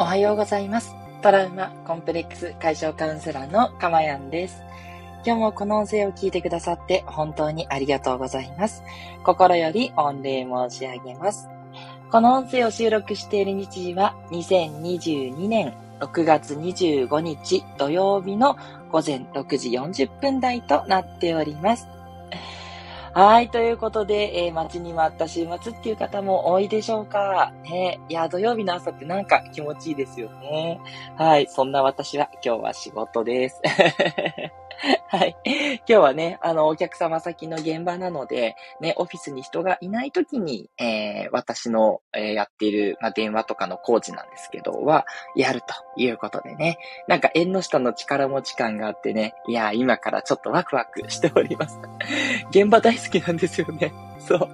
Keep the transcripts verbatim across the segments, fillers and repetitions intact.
おはようございます。トラウマコンプレックス解消カウンセラーのかまやんです。今日もこの音声を聞いてくださって本当にありがとうございます。心より御礼申し上げます。この音声を収録している日時はにせんにじゅうにねんろくがつにじゅうごにち土曜日のごぜんろくじよんじゅっぷん台となっております。はい、ということで、えー、待ちに待った週末っていう方も多いでしょうか、ね、いや土曜日の朝ってなんか気持ちいいですよね。はい、そんな私は今日は仕事ですはい。今日はね、あの、お客様先の現場なので、ね、オフィスに人がいないときに、えー、私の、えー、やっている、まあ、電話とかの工事なんですけど、は、やるということでね、なんか縁の下の力持ち感があってね、いや、今からちょっとワクワクしております。現場大好きなんですよね。そう。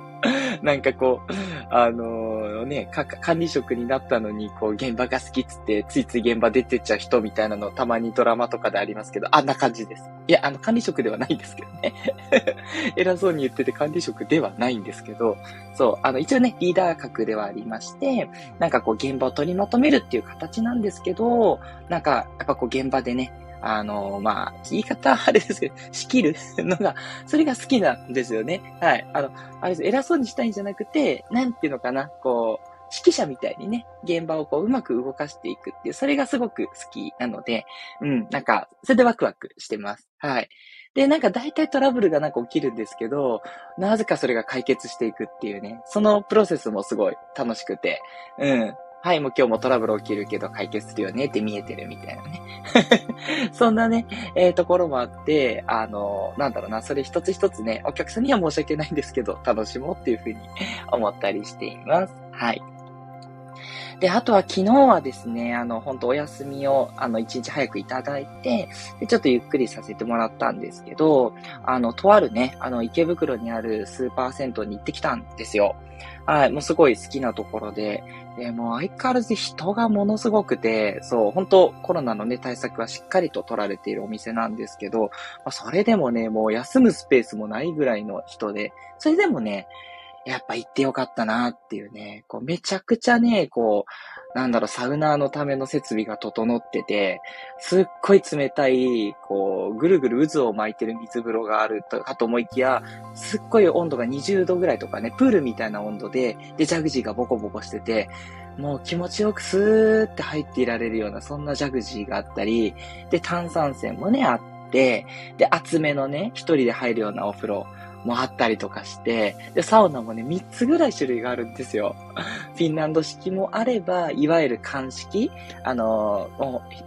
なんかこう、あのー、ね、管理職になったのに、こう、現場が好きっつって、ついつい現場出てっちゃう人みたいなの、たまにドラマとかでありますけど、あんな感じです。いや、あの、管理職ではないんですけどね。偉そうに言ってて管理職ではないんですけど、そう、あの、一応ね、リーダー格ではありまして、なんかこう、現場を取りまとめるっていう形なんですけど、なんか、やっぱこう、現場でね、あの、まあ、言い方あれですけど、仕切るのが、それが好きなんですよね。はい。あの、あれです。偉そうにしたいんじゃなくて、なんていうのかな、こう、指揮者みたいにね、現場をこう、うまく動かしていくっていう、それがすごく好きなので、うん、なんか、それでワクワクしてます。はい。で、なんか大体トラブルがなんか起きるんですけど、なぜかそれが解決していくっていうね、そのプロセスもすごい楽しくて、うん。はい、もう今日もトラブル起きるけど解決するよねって見えてるみたいなね。そんなね、えー、ところもあって、あの、なんだろうな、それ一つ一つね、お客さんには申し訳ないんですけど、楽しもうっていうふうに思ったりしています。はい。で、あとは昨日はですね、あの、本当お休みを、あの、一日早くいただいて、で、ちょっとゆっくりさせてもらったんですけど、あの、とあるね、あの、池袋にあるスーパー銭湯に行ってきたんですよ。はい、もうすごい好きなところで、でもう相変わらず人がものすごくて、そう、本当コロナのね、対策はしっかりと取られているお店なんですけど、まあ、それでもね、もう休むスペースもないぐらいの人で、それでもね、やっぱ行ってよかったなっていうね、こうめちゃくちゃね、こう、なんだろう、サウナーのための設備が整ってて、すっごい冷たい、こう、ぐるぐる渦を巻いてる水風呂があるとかと思いきや、すっごい温度がにじゅうどぐらいとかね、プールみたいな温度で、で、ジャグジーがボコボコしてて、もう気持ちよくスーって入っていられるような、そんなジャグジーがあったり、で、炭酸泉もね、あって、で、厚めのね、一人で入るようなお風呂、もあったりとかして、で、サウナもね、みっつぐらい種類があるんですよ。フィンランド式もあれば、いわゆる簡式、あの、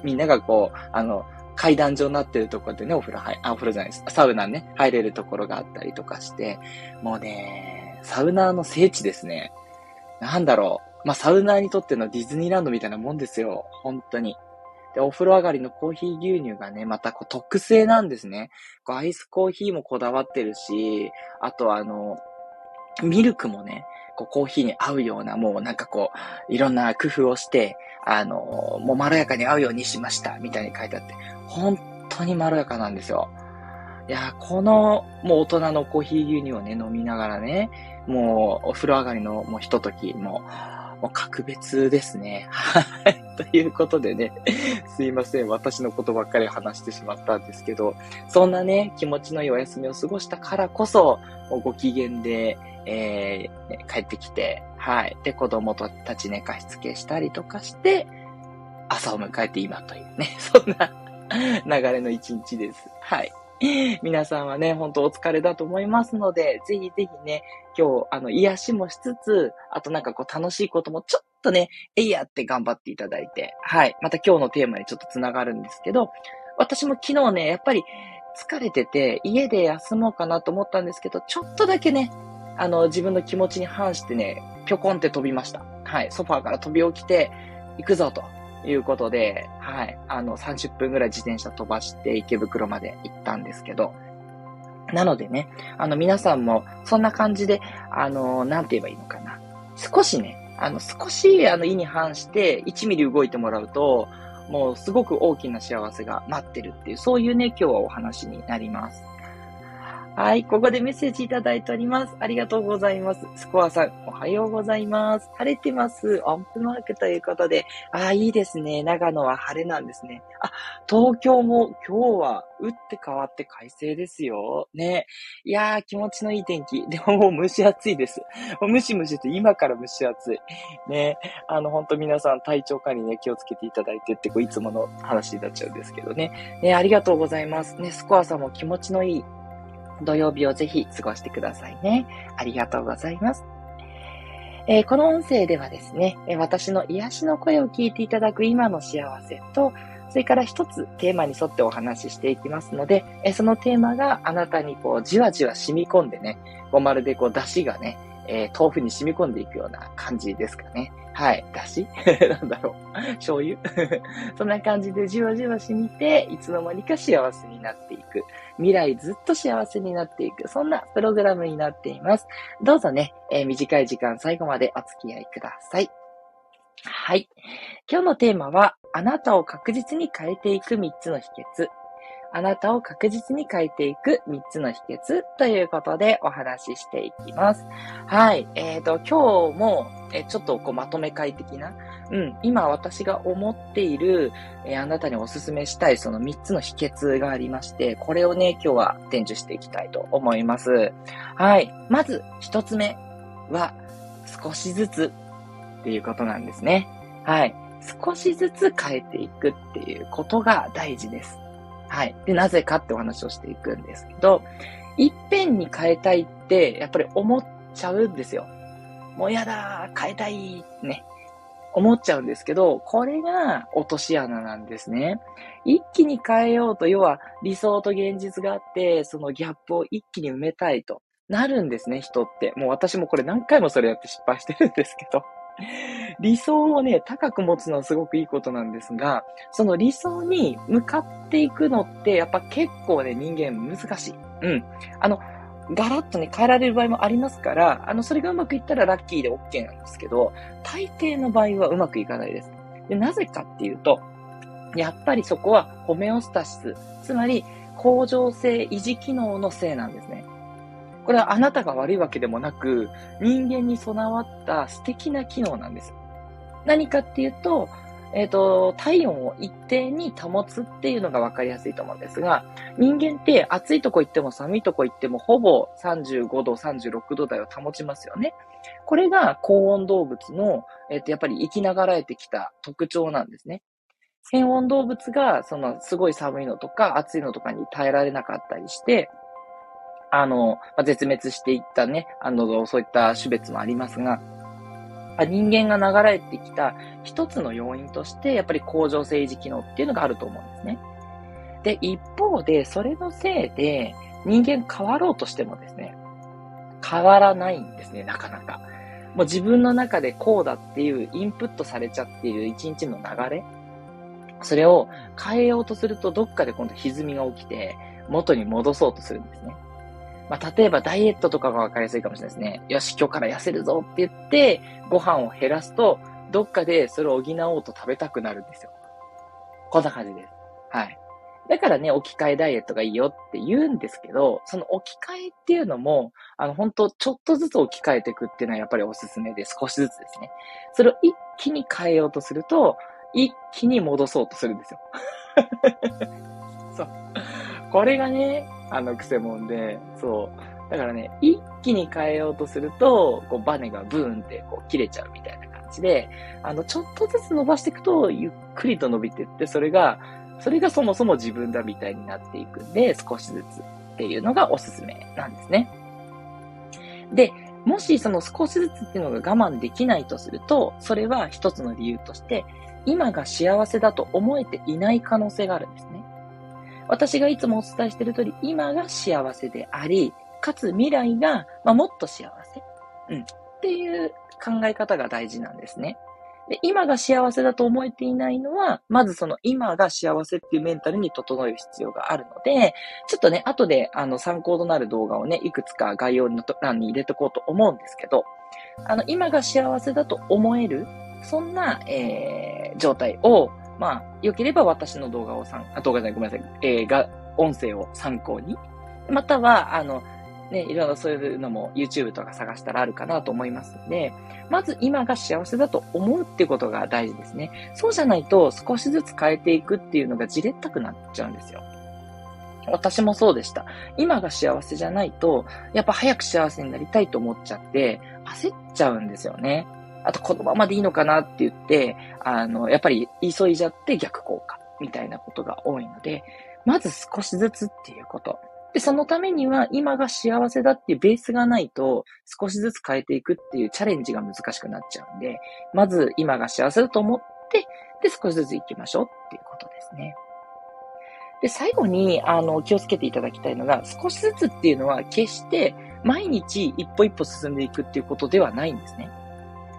みんながこう、あの、階段状になってるところでね、お風呂入、あ、お風呂じゃないです。サウナね、入れるところがあったりとかして、もうね、サウナーの聖地ですね。なんだろう。まあ、サウナーにとってのディズニーランドみたいなもんですよ。本当に。で、お風呂上がりのコーヒー牛乳がね、またこう特製なんですね。こうアイスコーヒーもこだわってるし、あとあの、ミルクもね、こうコーヒーに合うような、もうなんかこう、いろんな工夫をして、あの、もうまろやかに合うようにしました、みたいに書いてあって、本当にまろやかなんですよ。いや、この、もう大人のコーヒー牛乳をね、飲みながらね、もうお風呂上がりのもうひととき、もう、もう格別ですね。はい。ということでね、すいません。私のことばっかり話してしまったんですけど、そんなね、気持ちのいいお休みを過ごしたからこそ、もうご機嫌で、えーね、帰ってきて、はい。で、子供たちね、貸し付けしたりとかして、朝を迎えて今というね、そんな流れの一日です。はい。皆さんはね、本当お疲れだと思いますので、ぜひぜひね、今日、あの、癒しもしつつ、あとなんかこう楽しいこともちょっとね、えいやって頑張っていただいて、はい。また今日のテーマにちょっとつながるんですけど、私も昨日ね、やっぱり疲れてて、家で休もうかなと思ったんですけど、ちょっとだけね、あの、自分の気持ちに反してね、ぴょこんって飛びました。はい。ソファーから飛び起きて、行くぞと。いうことで、はい、あの、さんじゅっぷんぐらい自転車飛ばして池袋まで行ったんですけど、なのでね、あの、皆さんも、そんな感じで、あの、なんて言えばいいのかな。少しね、あの、少し、あの、意に反して、いちミリ動いてもらうと、もう、すごく大きな幸せが待ってるっていう、そういうね、今日はお話になります。はい、ここでメッセージいただいております。ありがとうございます。スコアさん、おはようございます。晴れてます。アンプマークということで。ああ、いいですね。長野は晴れなんですね。あ、東京も今日は打って変わって快晴ですよ。ね。いやー、気持ちのいい天気。でももう蒸し暑いです。蒸し蒸しって今から蒸し暑い。ね。あの、ほんと皆さん体調管理ね、気をつけていただいてって、こういつもの話になっちゃうんですけどね。ね、ありがとうございます。ね、スコアさんも気持ちのいい土曜日をぜひ過ごしてくださいね。ありがとうございます。えー、この音声ではですね、私の癒しの声を聞いていただく今の幸せと、それから一つテーマに沿ってお話ししていきますので、えー、そのテーマがあなたにこうじわじわ染み込んでね、こうまるでこう出汁がね、えー、豆腐に染み込んでいくような感じですかね。はい。だしなんだろう。醤油そんな感じでじわじわ染みて、いつの間にか幸せになっていく。未来ずっと幸せになっていく。そんなプログラムになっています。どうぞね、えー、短い時間最後までお付き合いください。はい。今日のテーマは、あなたを確実に変えていくみっつの秘訣。あなたを確実に変えていくみっつの秘訣ということでお話ししていきます。はい。えっと、今日も、えちょっとこうまとめ会的な、うん、今私が思っている、えー、あなたにおすすめしたいそのみっつの秘訣がありまして、これをね、今日は伝授していきたいと思います。はい。まず、ひとつめは、少しずつっていうことなんですね。はい。少しずつ変えていくっていうことが大事です。はい。で、なぜかってお話をしていくんですけど、いっぺんに変えたいって、やっぱり思っちゃうんですよ。もうやだー、変えたいってね、思っちゃうんですけど、これが落とし穴なんですね。一気に変えようと、要は理想と現実があって、そのギャップを一気に埋めたいとなるんですね、人って。もう私もこれ何回もそれやって失敗してるんですけど。理想をね、高く持つのはすごくいいことなんですが、その理想に向かっていくのって、やっぱ結構ね、人間難しい。うん。あの、ガラッとね、変えられる場合もありますから、あの、それがうまくいったらラッキーで OK なんですけど、大抵の場合はうまくいかないです。で、なぜかっていうと、やっぱりそこはホメオスタシス、つまり、恒常性維持機能のせいなんですね。これはあなたが悪いわけでもなく、人間に備わった素敵な機能なんです。何かっていうと、えっと、体温を一定に保つっていうのが分かりやすいと思うんですが、人間って暑いとこ行っても寒いとこ行ってもほぼさんじゅうごど、さんじゅうろくど台を保ちますよね。これが高温動物の、えっと、やっぱり生きながらえてきた特徴なんですね。変温動物が、その、すごい寒いのとか暑いのとかに耐えられなかったりして、あの、絶滅していったね、あの、そういった種別もありますが、人間が流れてきた一つの要因として、やっぱり恒常性維持機能っていうのがあると思うんですね。で、一方で、それのせいで、人間変わろうとしてもですね、変わらないんですね、なかなか。もう自分の中でこうだっていうインプットされちゃっている一日の流れ、それを変えようとすると、どっかで今度歪みが起きて、元に戻そうとするんですね。まあ、例えばダイエットとかが分かりやすいかもしれないですね。よし、今日から痩せるぞって言って、ご飯を減らすと、どっかでそれを補おうと食べたくなるんですよ。こんな感じです。はい。だからね、置き換えダイエットがいいよって言うんですけど、その置き換えっていうのも、あの、本当ちょっとずつ置き換えていくっていうのはやっぱりおすすめで、少しずつですね。それを一気に変えようとすると、一気に戻そうとするんですよ。そう。これがね、あの、くせもんで、そう。だからね、一気に変えようとすると、こう、バネがブーンって、こう、切れちゃうみたいな感じで、あの、ちょっとずつ伸ばしていくと、ゆっくりと伸びていって、それが、それがそもそも自分だみたいになっていくんで、少しずつっていうのがおすすめなんですね。で、もしその少しずつっていうのが我慢できないとすると、それは一つの理由として、今が幸せだと思えていない可能性があるんですね。私がいつもお伝えしている通り、今が幸せであり、かつ未来が、まあ、もっと幸せ、うん、っていう考え方が大事なんですね。で、今が幸せだと思えていないのは、まずその今が幸せっていうメンタルに整える必要があるので、ちょっとね、後であの参考となる動画をね、いくつか概要の欄に入れておこうと思うんですけど、あの、今が幸せだと思える、そんな、えー、状態を、まあ、良ければ私の動画を参、あ、動画じゃない、ごめんなさい、えー、が、音声を参考に、または、あの、ね、いろいろそういうのも YouTube とか探したらあるかなと思いますので、まず今が幸せだと思うってことが大事ですね。そうじゃないと少しずつ変えていくっていうのがじれったくなっちゃうんですよ。私もそうでした。今が幸せじゃないと、やっぱ早く幸せになりたいと思っちゃって、焦っちゃうんですよね。あと、このままでいいのかなって言って、あの、やっぱり急いじゃって逆効果みたいなことが多いので、まず少しずつっていうこと。で、そのためには今が幸せだっていうベースがないと、少しずつ変えていくっていうチャレンジが難しくなっちゃうんで、まず今が幸せだと思って、で、少しずつ行きましょうっていうことですね。で、最後に、あの、気をつけていただきたいのが、少しずつっていうのは、決して、毎日一歩一歩進んでいくっていうことではないんですね。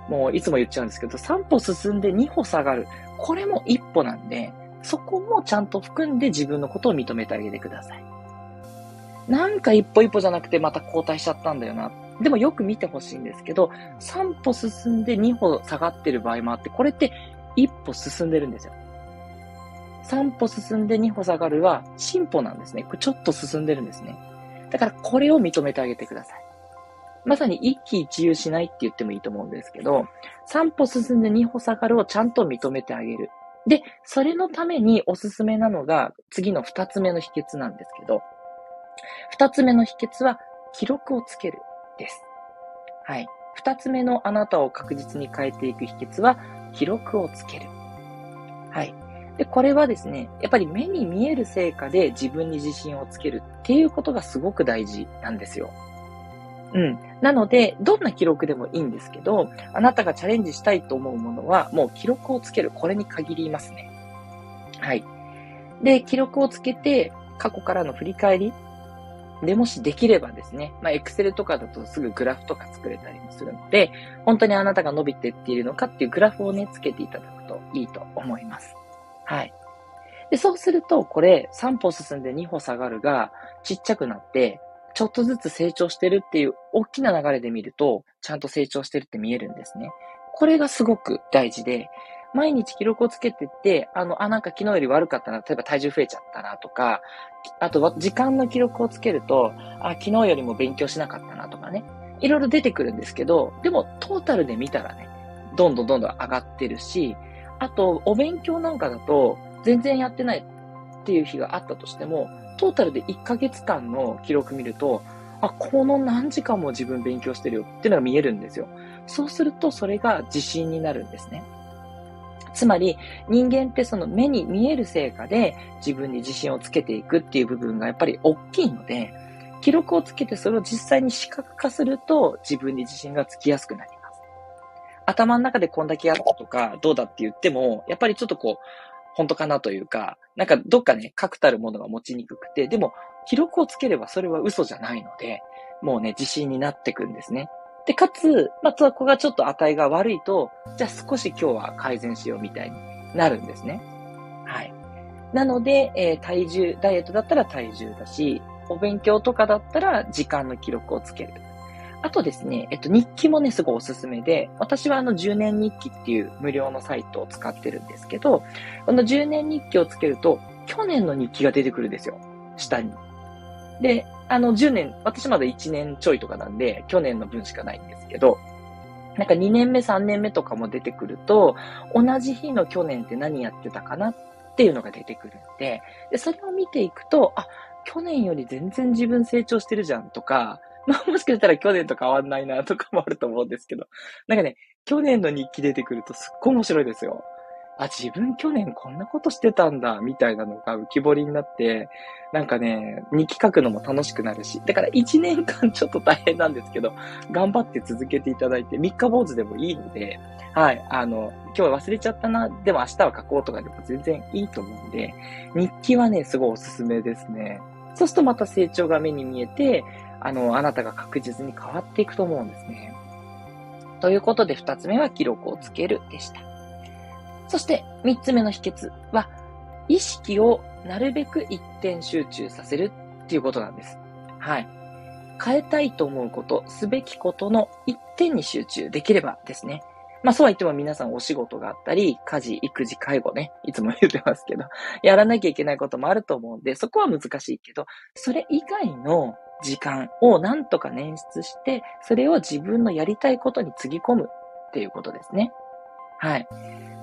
もう、いつも言っちゃうんですけど、三歩進んで二歩下がる。これも一歩なんで、そこもちゃんと含んで自分のことを認めてあげてください。なんか一歩一歩じゃなくて、また後退しちゃったんだよな。でもよく見てほしいんですけど、三歩進んで二歩下がってる場合もあって、これって一歩進んでるんですよ。三歩進んで二歩下がるは進歩なんですね。ちょっと進んでるんですね。だからこれを認めてあげてください。まさに一喜一憂しないって言ってもいいと思うんですけど、三歩進んで二歩下がるをちゃんと認めてあげる。で、それのためにおすすめなのが次の二つ目の秘訣なんですけど、二つ目の秘訣は記録をつけるです。はい。二つ目のあなたを確実に変えていく秘訣は記録をつける。はい。で、これはですね、やっぱり目に見える成果で自分に自信をつけるっていうことがすごく大事なんですよ。うん。なので、どんな記録でもいいんですけど、あなたがチャレンジしたいと思うものは、もう記録をつける。これに限りますね。はい。で、記録をつけて、過去からの振り返りで、もしできればですね、まあ、Excel とかだとすぐグラフとか作れたりもするので、本当にあなたが伸びていっているのかっていうグラフをね、つけていただくといいと思います。はい。で、そうすると、これ、さん歩進んでに歩下がるが、ちっちゃくなって、ちょっとずつ成長してるっていう、大きな流れで見ると、ちゃんと成長してるって見えるんですね。これがすごく大事で、毎日記録をつけてって、あの、あ、なんか昨日より悪かったな、例えば体重増えちゃったなとか、あと、時間の記録をつけると、あ、昨日よりも勉強しなかったなとかね、いろいろ出てくるんですけど、でも、トータルで見たらね、どんどんどんどん上がってるし、あと、お勉強なんかだと、全然やってないっていう日があったとしても、トータルでいっかげつかんの記録見ると、あ、この何時間も自分勉強してるよっていうのが見えるんですよ。そうすると、それが自信になるんですね。つまり、人間ってその目に見える成果で自分に自信をつけていくっていう部分がやっぱり大きいので、記録をつけてそれを実際に視覚化すると、自分に自信がつきやすくなります。頭の中でこんだけやったとか、どうだって言っても、やっぱりちょっとこう、本当かなというか、なんかどっかね、確たるものが持ちにくくて、でも、記録をつければそれは嘘じゃないので、もうね、自信になってくんですね。で、かつ、まあ、そこがちょっと値が悪いと、じゃあ少し今日は改善しようみたいになるんですね。はい。なので、えー、体重、ダイエットだったら体重だし、お勉強とかだったら時間の記録をつける。あとですね、えっと、日記もね、すごいおすすめで、私はあの、じゅうねん日記っていう無料のサイトを使ってるんですけど、このじゅうねん日記をつけると、去年の日記が出てくるんですよ。下に。で、あの、じゅうねん、私まだいちねんちょいとかなんで、去年の分しかないんですけど、なんかにねんめ、さんねんめとかも出てくると、同じ日の去年って何やってたかなっていうのが出てくるんで、で、それを見ていくと、あ、去年より全然自分成長してるじゃんとか、まあもしかしたら去年と変わんないなとかもあると思うんですけど。なんかね、去年の日記出てくるとすっごい面白いですよ。あ、自分去年こんなことしてたんだ、みたいなのが浮き彫りになって、なんかね、日記書くのも楽しくなるし。だからいちねんかんちょっと大変なんですけど、頑張って続けていただいて、みっか坊主でもいいので、はい、あの、今日忘れちゃったな、でも明日は書こうとかでも全然いいと思うんで、日記はね、すごいおすすめですね。そうするとまた成長が目に見えて、あの、あなたが確実に変わっていくと思うんですね。ということで、二つ目は記録をつけるでした。そして、三つ目の秘訣は、意識をなるべく一点集中させるっていうことなんです。はい。変えたいと思うこと、すべきことの一点に集中できればですね。まあそうは言っても皆さんお仕事があったり、家事、育児、介護ね、いつも言ってますけど、やらなきゃいけないこともあると思うんで、そこは難しいけど、それ以外の時間をなんとか捻出して、それを自分のやりたいことにつぎ込むっていうことですね。はい。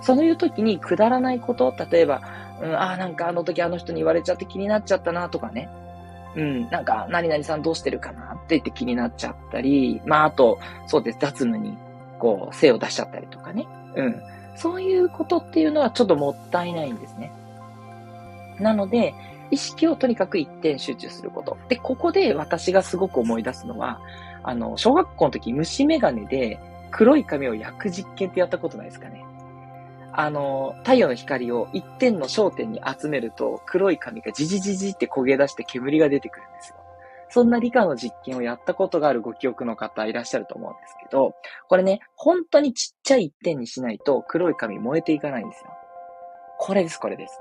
そういう時にくだらないこと、例えば、うん、ああ、なんかあの時あの人に言われちゃって気になっちゃったなとかね。うん、なんか何々さんどうしてるかなって言って気になっちゃったり、まああと、そうです、雑務にこう精を出しちゃったりとかね。うん。そういうことっていうのはちょっともったいないんですね。なので、意識をとにかく一点集中すること。で、ここで私がすごく思い出すのは、あの、小学校の時虫眼鏡で黒い紙を焼く実験ってやったことないですかね。あの、太陽の光を一点の焦点に集めると黒い紙がジジジジって焦げ出して煙が出てくるんですよ。そんな理科の実験をやったことがあるご記憶の方いらっしゃると思うんですけど、これね、本当にちっちゃい一点にしないと黒い紙燃えていかないんですよ。これです、これです。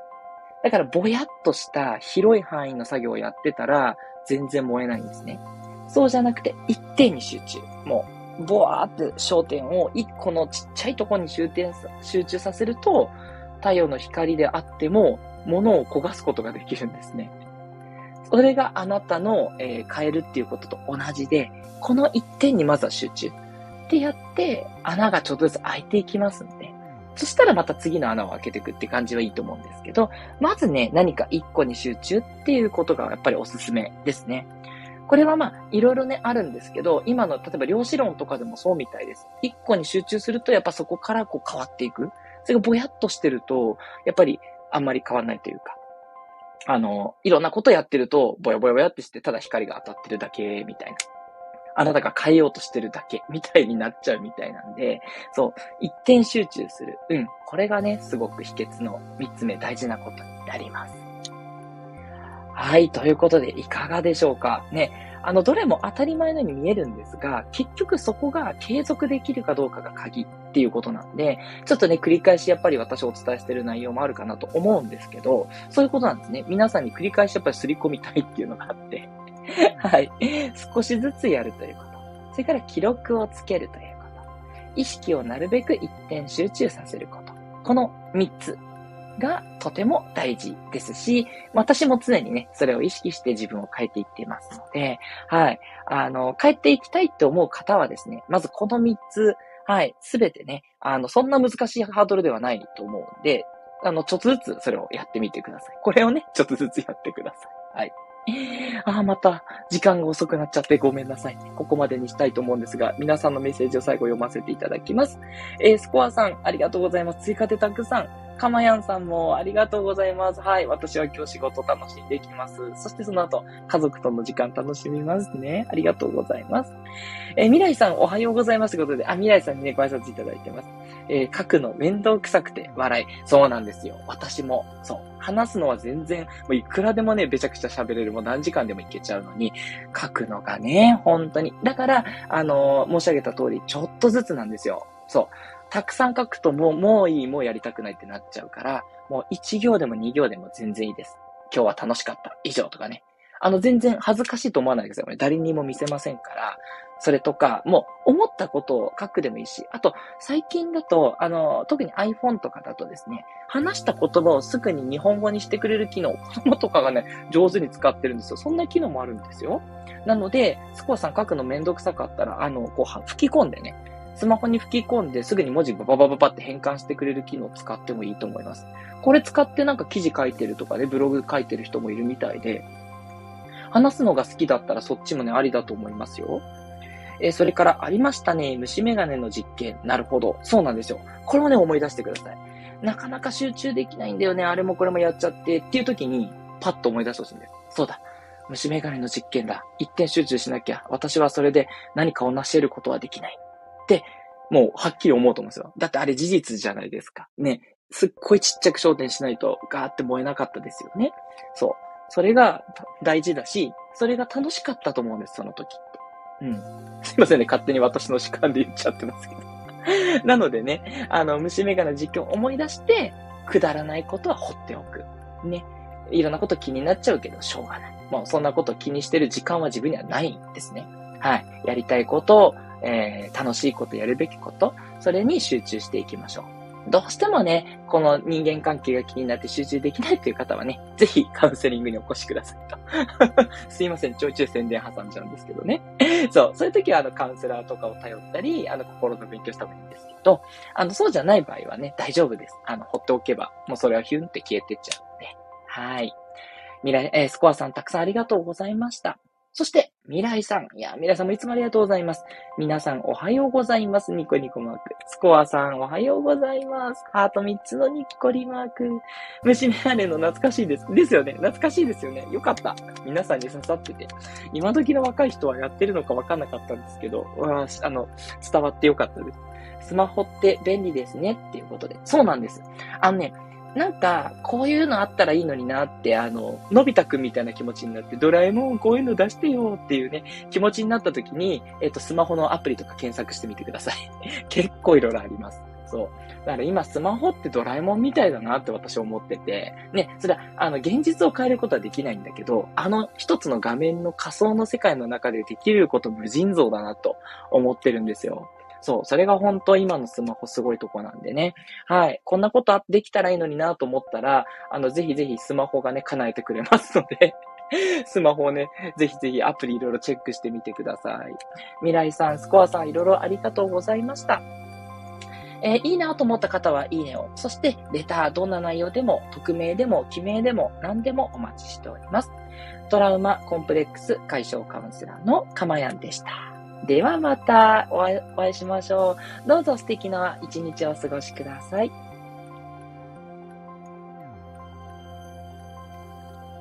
だからぼやっとした広い範囲の作業をやってたら全然燃えないんですね。そうじゃなくて一点に集中。もう。ぼわーって焦点を一個のちっちゃいところに集点、集中させると、太陽の光であっても、物を焦がすことができるんですね。それがあなたの、えー、変えるっていうことと同じで、この一点にまずは集中ってやって、穴がちょっとずつ開いていきますんで、そしたらまた次の穴を開けていくって感じはいいと思うんですけど、まずね、何か一個に集中っていうことがやっぱりおすすめですね。これはまあ、いろいろね、あるんですけど、今の、例えば量子論とかでもそうみたいです。一個に集中すると、やっぱそこからこう変わっていく。それがぼやっとしてると、やっぱりあんまり変わんないというか、あの、いろんなことやってると、ぼやぼやぼやってして、ただ光が当たってるだけ、みたいな。あなたが変えようとしてるだけ、みたいになっちゃうみたいなんで、そう、一点集中する。うん。これがね、すごく秘訣の三つ目、大事なことになります。はい。ということで、いかがでしょうかね。あの、どれも当たり前のように見えるんですが、結局そこが継続できるかどうかが鍵っていうことなんで、ちょっとね、繰り返しやっぱり私お伝えしている内容もあるかなと思うんですけど、そういうことなんですね。皆さんに繰り返しやっぱり刷り込みたいっていうのがあって、はい。少しずつやるということ。それから記録をつけるということ。意識をなるべく一点集中させること。このみっつ。がとても大事ですし、私も常にね、それを意識して自分を変えていっていますので、はい。あの、変えていきたいと思う方はですね、まずこのみっつ、はい、すべてね、あの、そんな難しいハードルではないと思うんで、あの、ちょっとずつそれをやってみてください。これをね、ちょっとずつやってください。はい。ああ、また、時間が遅くなっちゃってごめんなさい。ここまでにしたいと思うんですが、皆さんのメッセージを最後読ませていただきます。えー、スコアさん、ありがとうございます。追加でたくさん。かまやんさんもありがとうございます。はい。私は今日仕事楽しんでいきます。そしてその後、家族との時間楽しみますね。ありがとうございます。えー、未来さんおはようございますということで、あ、未来さんにね、ご挨拶いただいてます。えー、書くの面倒くさくて笑い。そうなんですよ。私も、そう。話すのは全然、もういくらでもね、べちゃくちゃ喋れる。もう何時間でもいけちゃうのに、書くのがね、本当に。だから、あのー、申し上げた通り、ちょっとずつなんですよ。そう。たくさん書くともう、もういい、もうやりたくないってなっちゃうから、もういち行でもに行でも全然いいです。今日は楽しかった。以上とかね。あの、全然恥ずかしいと思わないですよね。誰にも見せませんから。それとか、もう思ったことを書くでもいいし、あと、最近だと、あの、特に iPhone とかだとですね、話した言葉をすぐに日本語にしてくれる機能、子供とかがね、上手に使ってるんですよ。そんな機能もあるんですよ。なので、スコアさん書くのめんどくさかったら、あの、こう、吹き込んでね、スマホに吹き込んですぐに文字バババババって変換してくれる機能を使ってもいいと思います。これ使ってなんか記事書いてるとかね、ブログ書いてる人もいるみたいで、話すのが好きだったらそっちもね、ありだと思いますよ。えー、それからありましたね、虫眼鏡の実験。なるほど。そうなんですよ。これをね、思い出してください。なかなか集中できないんだよね、あれもこれもやっちゃってっていう時に、パッと思い出してほしいんです。そうだ。虫眼鏡の実験だ。一点集中しなきゃ。私はそれで何かを成し得ることはできない。って、もうはっきり思うと思うんですよ。だってあれ事実じゃないですか。ね。すっごいちっちゃく焦点しないとガーって燃えなかったですよね。そう。それが大事だし、それが楽しかったと思うんです、その時って。うん。すいませんね。勝手に私の主観で言っちゃってますけど。なのでね、あの、虫眼鏡の実験を思い出して、くだらないことは放っておく。ね。いろんなこと気になっちゃうけど、しょうがない。もうそんなこと気にしてる時間は自分にはないんですね。はい。やりたいことを、えー、楽しいことやるべきこと、それに集中していきましょう。どうしてもね、この人間関係が気になって集中できないという方はね、ぜひカウンセリングにお越しくださいと。すいません、ちょいちょい宣伝挟んじゃうんですけどね。そう、そういう時はあのカウンセラーとかを頼ったり、あの心の勉強した方がいいんですけど、あのそうじゃない場合はね、大丈夫です。あのほっておけば、もうそれはヒュンって消えてっちゃうので、はい。未来、えー、スコアさんたくさんありがとうございました。そして、未来さん。いや、未来さんもいつもありがとうございます。皆さんおはようございます。ニコニコマーク。スコアさんおはようございます。ハートみっつのニッコリマーク。虫眼鏡の懐かしいです。ですよね。懐かしいですよね。よかった。皆さんに刺さってて。今時の若い人はやってるのかわかんなかったんですけど、あの、伝わってよかったです。スマホって便利ですね。っていうことで。そうなんです。あのね、なんか、こういうのあったらいいのになって、あの、のび太くんみたいな気持ちになって、ドラえもんこういうの出してよっていうね、気持ちになった時に、えっと、スマホのアプリとか検索してみてください。結構いろいろあります。そう。だから今、スマホってドラえもんみたいだなって私思ってて、ね、それは、あの、現実を変えることはできないんだけど、あの、一つの画面の仮想の世界の中でできること無尽蔵だなと思ってるんですよ。そう。それが本当今のスマホすごいとこなんでね。はい。こんなことできたらいいのになと思ったら、あの、ぜひぜひスマホがね、叶えてくれますので、スマホをね、ぜひぜひアプリいろいろチェックしてみてください。未来さん、スコアさん、いろいろありがとうございました。えー、いいなと思った方はいいねを。そして、レター、どんな内容でも、匿名でも、記名でも、何でもお待ちしております。トラウマ、コンプレックス、解消カウンセラーのかまやんでした。ではまたお会いしましょう。どうぞ素敵な一日をお過ごしください。